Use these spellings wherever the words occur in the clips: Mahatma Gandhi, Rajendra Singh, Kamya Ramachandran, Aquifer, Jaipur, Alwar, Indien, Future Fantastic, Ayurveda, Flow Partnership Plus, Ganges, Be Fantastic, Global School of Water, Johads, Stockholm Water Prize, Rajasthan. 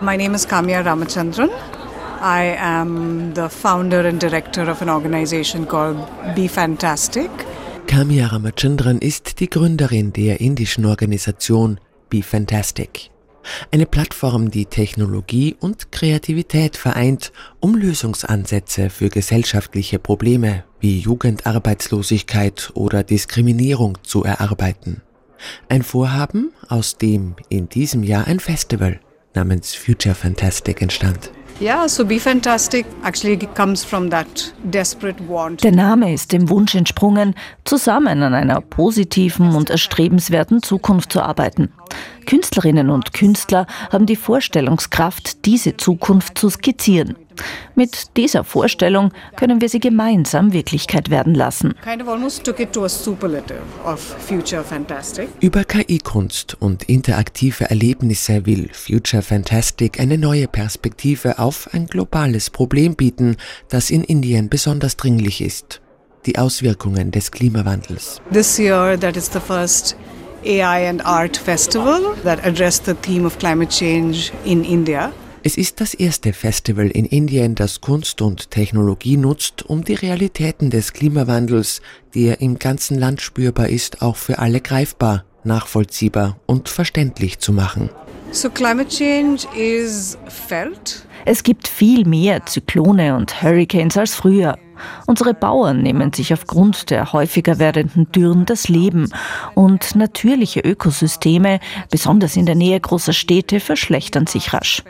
My name is Kamya Ramachandran. I am the founder and director of an organization called Be Fantastic. Kamya Ramachandran ist die Gründerin der indischen Organisation Be Fantastic. Eine Plattform, die Technologie und Kreativität vereint, um Lösungsansätze für gesellschaftliche Probleme wie Jugendarbeitslosigkeit oder Diskriminierung zu erarbeiten. Ein Vorhaben, aus dem in diesem Jahr ein Festival namens Future Fantastic entstand. Yeah, so Be Fantastic actually comes from that desperate want. Der Name ist dem Wunsch entsprungen, zusammen an einer positiven und erstrebenswerten Zukunft zu arbeiten. Künstlerinnen und Künstler haben die Vorstellungskraft, diese Zukunft zu skizzieren. Mit dieser Vorstellung können wir sie gemeinsam Wirklichkeit werden lassen. Über KI-Kunst und interaktive Erlebnisse will Future Fantastic eine neue Perspektive auf ein globales Problem bieten, das in Indien besonders dringlich ist: die Auswirkungen des Klimawandels. This year, that is the first AI and Art Festival that addressed the theme of climate change in India. Es ist das erste Festival in Indien, das Kunst und Technologie nutzt, um die Realitäten des Klimawandels, der im ganzen Land spürbar ist, auch für alle greifbar, nachvollziehbar und verständlich zu machen. So climate change is felt. Es gibt viel mehr Zyklone und Hurricanes als früher. Unsere Bauern nehmen sich aufgrund der häufiger werdenden Dürren das Leben und natürliche Ökosysteme, besonders in der Nähe großer Städte, verschlechtern sich rasch.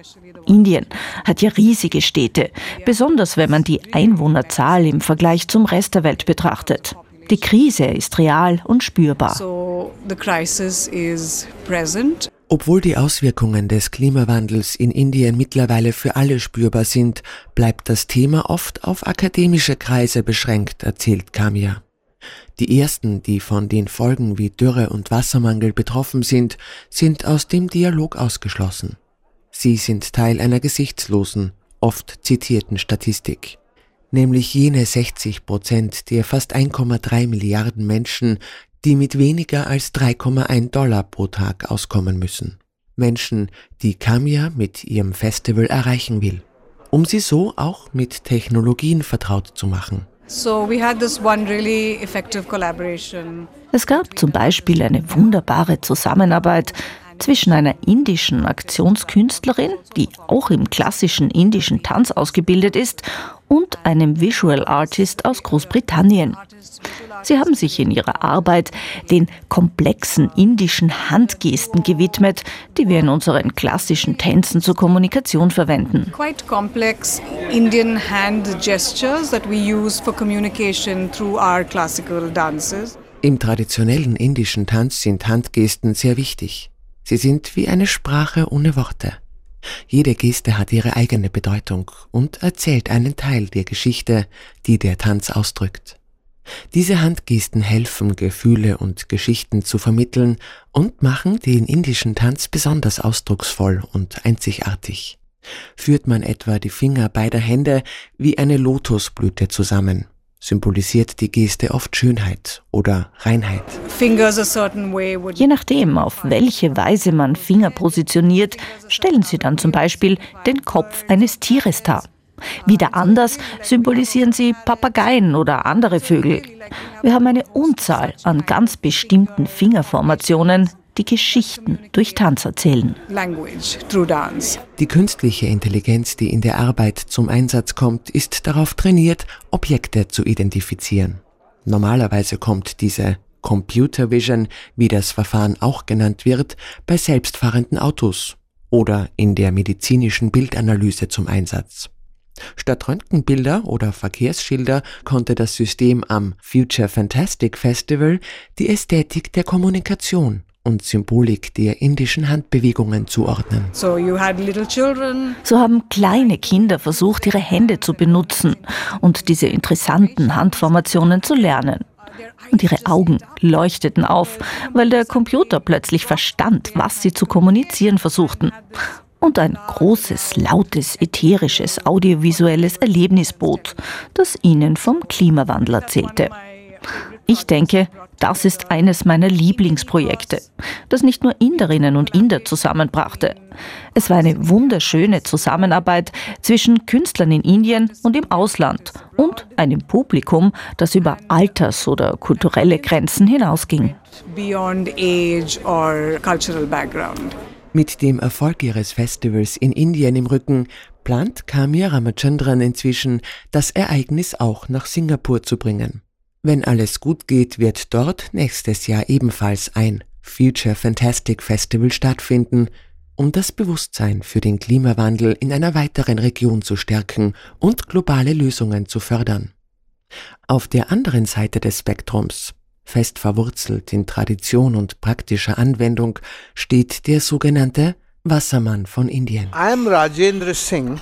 Indien hat ja riesige Städte, besonders wenn man die Einwohnerzahl im Vergleich zum Rest der Welt betrachtet. Die Krise ist real und spürbar. So, the crisis is present. Obwohl die Auswirkungen des Klimawandels in Indien mittlerweile für alle spürbar sind, bleibt das Thema oft auf akademische Kreise beschränkt, erzählt Kamya. Die ersten, die von den Folgen wie Dürre und Wassermangel betroffen sind, sind aus dem Dialog ausgeschlossen. Sie sind Teil einer gesichtslosen, oft zitierten Statistik. Nämlich jene 60% der fast 1,3 Milliarden Menschen, die mit weniger als $3,1 pro Tag auskommen müssen. Menschen, die Kamya mit ihrem Festival erreichen will, um sie so auch mit Technologien vertraut zu machen. Es gab zum Beispiel eine wunderbare Zusammenarbeit zwischen einer indischen Aktionskünstlerin, die auch im klassischen indischen Tanz ausgebildet ist, und einem Visual Artist aus Großbritannien. Sie haben sich in ihrer Arbeit den komplexen indischen Handgesten gewidmet, die wir in unseren klassischen Tänzen zur Kommunikation verwenden. Quite complex Indian hand gestures that we use for communication through our classical dances. Im traditionellen indischen Tanz sind Handgesten sehr wichtig. Sie sind wie eine Sprache ohne Worte. Jede Geste hat ihre eigene Bedeutung und erzählt einen Teil der Geschichte, die der Tanz ausdrückt. Diese Handgesten helfen, Gefühle und Geschichten zu vermitteln und machen den indischen Tanz besonders ausdrucksvoll und einzigartig. Führt man etwa die Finger beider Hände wie eine Lotusblüte zusammen, symbolisiert die Geste oft Schönheit oder Reinheit. Je nachdem, auf welche Weise man Finger positioniert, stellen sie dann zum Beispiel den Kopf eines Tieres dar. Wieder anders symbolisieren sie Papageien oder andere Vögel. Wir haben eine Unzahl an ganz bestimmten Fingerformationen, die Geschichten durch Tanz erzählen. Die künstliche Intelligenz, die in der Arbeit zum Einsatz kommt, ist darauf trainiert, Objekte zu identifizieren. Normalerweise kommt diese Computer Vision, wie das Verfahren auch genannt wird, bei selbstfahrenden Autos oder in der medizinischen Bildanalyse zum Einsatz. Statt Röntgenbilder oder Verkehrsschilder konnte das System am Future Fantastic Festival die Ästhetik der Kommunikation und Symbolik der indischen Handbewegungen zuordnen. So haben kleine Kinder versucht, ihre Hände zu benutzen und diese interessanten Handformationen zu lernen. Und ihre Augen leuchteten auf, weil der Computer plötzlich verstand, was sie zu kommunizieren versuchten. Und ein großes, lautes, ätherisches, audiovisuelles Erlebnis bot, das ihnen vom Klimawandel erzählte. Ich denke, Das ist eines meiner Lieblingsprojekte, das nicht nur Inderinnen und Inder zusammenbrachte. Es war eine wunderschöne Zusammenarbeit zwischen Künstlern in Indien und im Ausland und einem Publikum, das über Alters- oder kulturelle Grenzen hinausging. Beyond age or cultural background. Mit dem Erfolg ihres Festivals in Indien im Rücken plant Kamya Ramachandran inzwischen, das Ereignis auch nach Singapur zu bringen. Wenn alles gut geht, wird dort nächstes Jahr ebenfalls ein Future Fantastic Festival stattfinden, um das Bewusstsein für den Klimawandel in einer weiteren Region zu stärken und globale Lösungen zu fördern. Auf der anderen Seite des Spektrums, fest verwurzelt in Tradition und praktischer Anwendung, steht der sogenannte Wassermann von Indien. I am Rajendra Singh.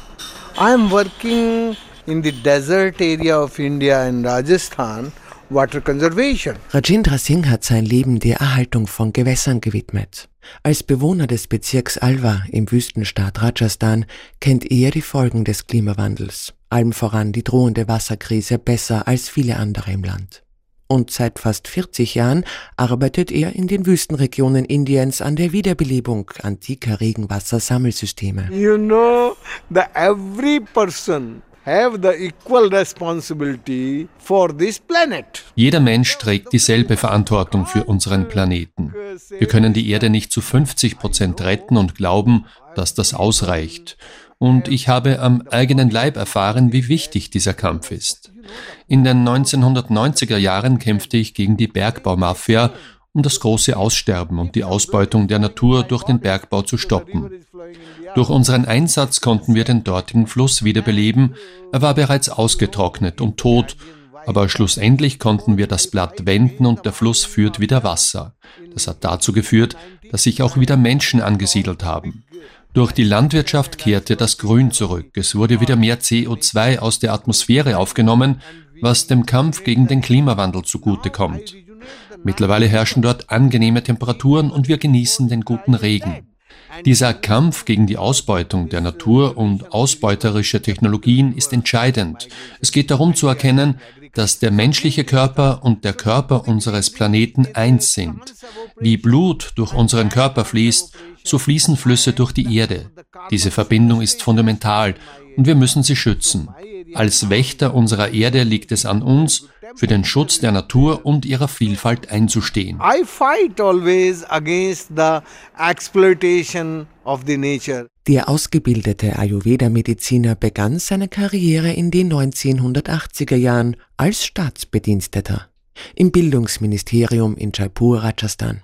I am working in the desert area of India in Rajasthan. Water Conservation. Rajendra Singh hat sein Leben der Erhaltung von Gewässern gewidmet. Als Bewohner des Bezirks Alwar im Wüstenstaat Rajasthan kennt er die Folgen des Klimawandels, allem voran die drohende Wasserkrise besser als viele andere im Land. Und seit fast 40 Jahren arbeitet er in den Wüstenregionen Indiens an der Wiederbelebung antiker Regenwassersammelsysteme. You know, every person have the equal responsibility for this planet. Jeder Mensch trägt dieselbe Verantwortung für unseren Planeten. Wir können die Erde nicht zu 50% retten und glauben, dass das ausreicht. Und ich habe am eigenen Leib erfahren, wie wichtig dieser Kampf ist. In den 1990er Jahren kämpfte ich gegen die Bergbaumafia, um das große Aussterben und die Ausbeutung der Natur durch den Bergbau zu stoppen. Durch unseren Einsatz konnten wir den dortigen Fluss wiederbeleben. Er war bereits ausgetrocknet und tot, aber schlussendlich konnten wir das Blatt wenden und der Fluss führt wieder Wasser. Das hat dazu geführt, dass sich auch wieder Menschen angesiedelt haben. Durch die Landwirtschaft kehrte das Grün zurück. Es wurde wieder mehr CO2 aus der Atmosphäre aufgenommen, was dem Kampf gegen den Klimawandel zugutekommt. Mittlerweile herrschen dort angenehme Temperaturen und wir genießen den guten Regen. Dieser Kampf gegen die Ausbeutung der Natur und ausbeuterische Technologien ist entscheidend. Es geht darum zu erkennen, dass der menschliche Körper und der Körper unseres Planeten eins sind. Wie Blut durch unseren Körper fließt, so fließen Flüsse durch die Erde. Diese Verbindung ist fundamental und wir müssen sie schützen. Als Wächter unserer Erde liegt es an uns, für den Schutz der Natur und ihrer Vielfalt einzustehen. I fight always against the exploitation of the nature. Der ausgebildete Ayurveda-Mediziner begann seine Karriere in den 1980er Jahren als Staatsbediensteter im Bildungsministerium in Jaipur, Rajasthan.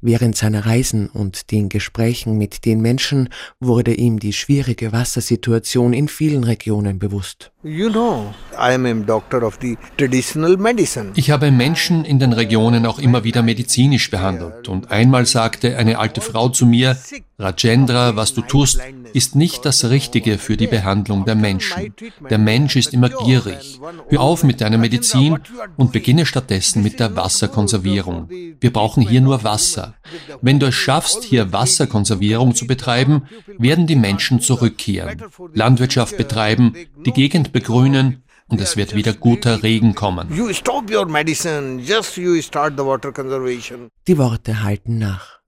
Während seiner Reisen und den Gesprächen mit den Menschen wurde ihm die schwierige Wassersituation in vielen Regionen bewusst. You know, I am a doctor of the traditional medicine. Ich habe Menschen in den Regionen auch immer wieder medizinisch behandelt. Und einmal sagte eine alte Frau zu mir, Rajendra, was du tust, ist nicht das Richtige für die Behandlung der Menschen. Der Mensch ist immer gierig. Hör auf mit deiner Medizin und beginne stattdessen mit der Wasserkonservierung. Wir brauchen hier nur Wasser. Wenn du es schaffst, hier Wasserkonservierung zu betreiben, werden die Menschen zurückkehren, Landwirtschaft betreiben, die Gegend begrünen und es wird wieder guter Regen kommen. Die Worte halten nach.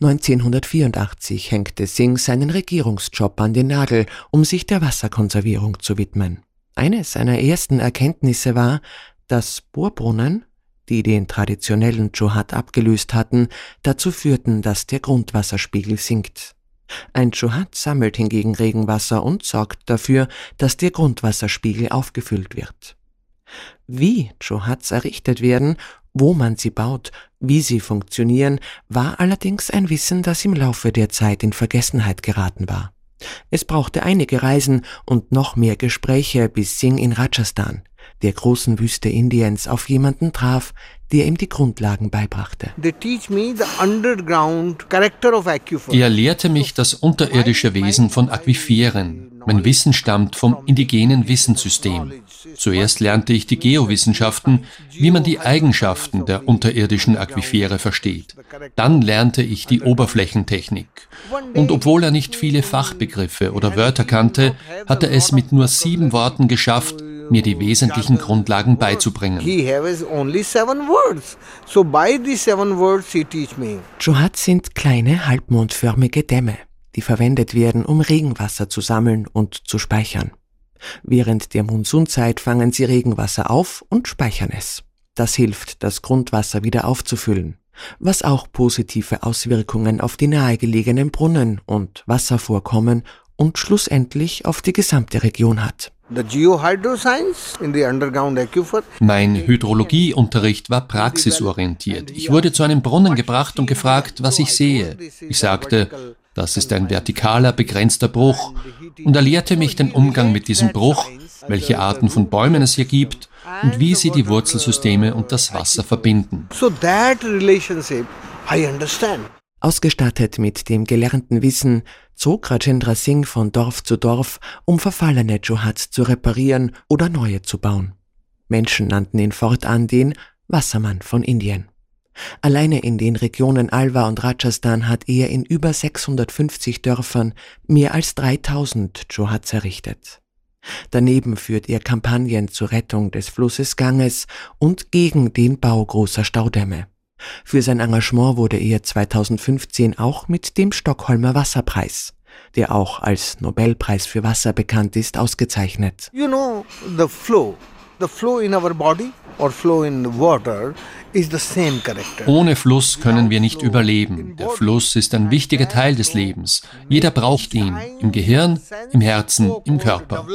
1984 hängte Singh seinen Regierungsjob an den Nagel, um sich der Wasserkonservierung zu widmen. Eine seiner ersten Erkenntnisse war, dass Bohrbrunnen, die den traditionellen Johad abgelöst hatten, dazu führten, dass der Grundwasserspiegel sinkt. Ein Johad sammelt hingegen Regenwasser und sorgt dafür, dass der Grundwasserspiegel aufgefüllt wird. Wie Johads errichtet werden, wo man sie baut, wie sie funktionieren, war allerdings ein Wissen, das im Laufe der Zeit in Vergessenheit geraten war. Es brauchte einige Reisen und noch mehr Gespräche, bis Singh in Rajasthan, der großen Wüste Indiens, auf jemanden traf, der ihm die Grundlagen beibrachte. Er lehrte mich das unterirdische Wesen von Aquiferen. Mein Wissen stammt vom indigenen Wissenssystem. Zuerst lernte ich die Geowissenschaften, wie man die Eigenschaften der unterirdischen Aquifere versteht. Dann lernte ich die Oberflächentechnik. Und obwohl er nicht viele Fachbegriffe oder Wörter kannte, hat er es mit nur 7 Worten geschafft, mir die wesentlichen Grundlagen beizubringen. Johads sind kleine, halbmondförmige Dämme, die verwendet werden, um Regenwasser zu sammeln und zu speichern. Während der Monsunzeit fangen sie Regenwasser auf und speichern es. Das hilft, das Grundwasser wieder aufzufüllen, was auch positive Auswirkungen auf die nahegelegenen Brunnen und Wasservorkommen und schlussendlich auf die gesamte Region hat. Mein Hydrologieunterricht war praxisorientiert. Ich wurde zu einem Brunnen gebracht und gefragt, was ich sehe. Ich sagte, das ist ein vertikaler, begrenzter Bruch, und er lehrte mich den Umgang mit diesem Bruch, welche Arten von Bäumen es hier gibt und wie sie die Wurzelsysteme und das Wasser verbinden. Ausgestattet mit dem gelernten Wissen zog Rajendra Singh von Dorf zu Dorf, um verfallene Johads zu reparieren oder neue zu bauen. Menschen nannten ihn fortan den Wassermann von Indien. Alleine in den Regionen Alwar und Rajasthan hat er in über 650 Dörfern mehr als 3000 Johads errichtet. Daneben führt er Kampagnen zur Rettung des Flusses Ganges und gegen den Bau großer Staudämme. Für sein Engagement wurde er 2015 auch mit dem Stockholmer Wasserpreis, der auch als Nobelpreis für Wasser bekannt ist, ausgezeichnet. Ohne Fluss können wir nicht überleben. Der Fluss ist ein wichtiger Teil des Lebens. Jeder braucht ihn, im Gehirn, im Herzen, im Körper.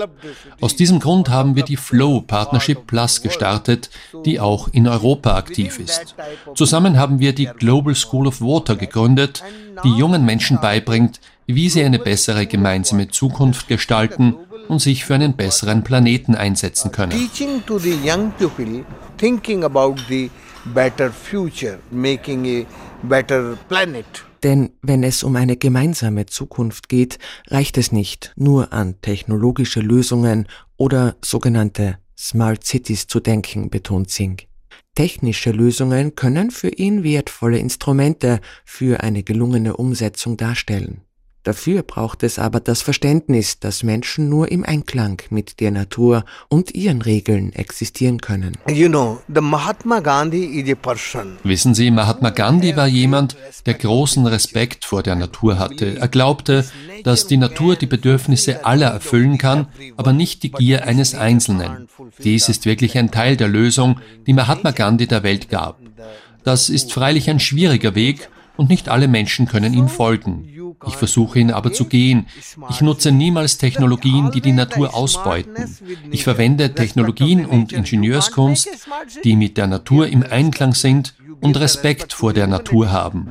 Aus diesem Grund haben wir die Flow Partnership Plus gestartet, die auch in Europa aktiv ist. Zusammen haben wir die Global School of Water gegründet, die jungen Menschen beibringt, wie sie eine bessere gemeinsame Zukunft gestalten und sich für einen besseren Planeten einsetzen können. Denn wenn es um eine gemeinsame Zukunft geht, reicht es nicht, nur an technologische Lösungen oder sogenannte Smart Cities zu denken, betont Singh. Technische Lösungen können für ihn wertvolle Instrumente für eine gelungene Umsetzung darstellen. Dafür braucht es aber das Verständnis, dass Menschen nur im Einklang mit der Natur und ihren Regeln existieren können. Wissen Sie, Mahatma Gandhi war jemand, der großen Respekt vor der Natur hatte. Er glaubte, dass die Natur die Bedürfnisse aller erfüllen kann, aber nicht die Gier eines Einzelnen. Dies ist wirklich ein Teil der Lösung, die Mahatma Gandhi der Welt gab. Das ist freilich ein schwieriger Weg und nicht alle Menschen können ihm folgen. Ich versuche ihn aber zu gehen. Ich nutze niemals Technologien, die die Natur ausbeuten. Ich verwende Technologien und Ingenieurskunst, die mit der Natur im Einklang sind und Respekt vor der Natur haben.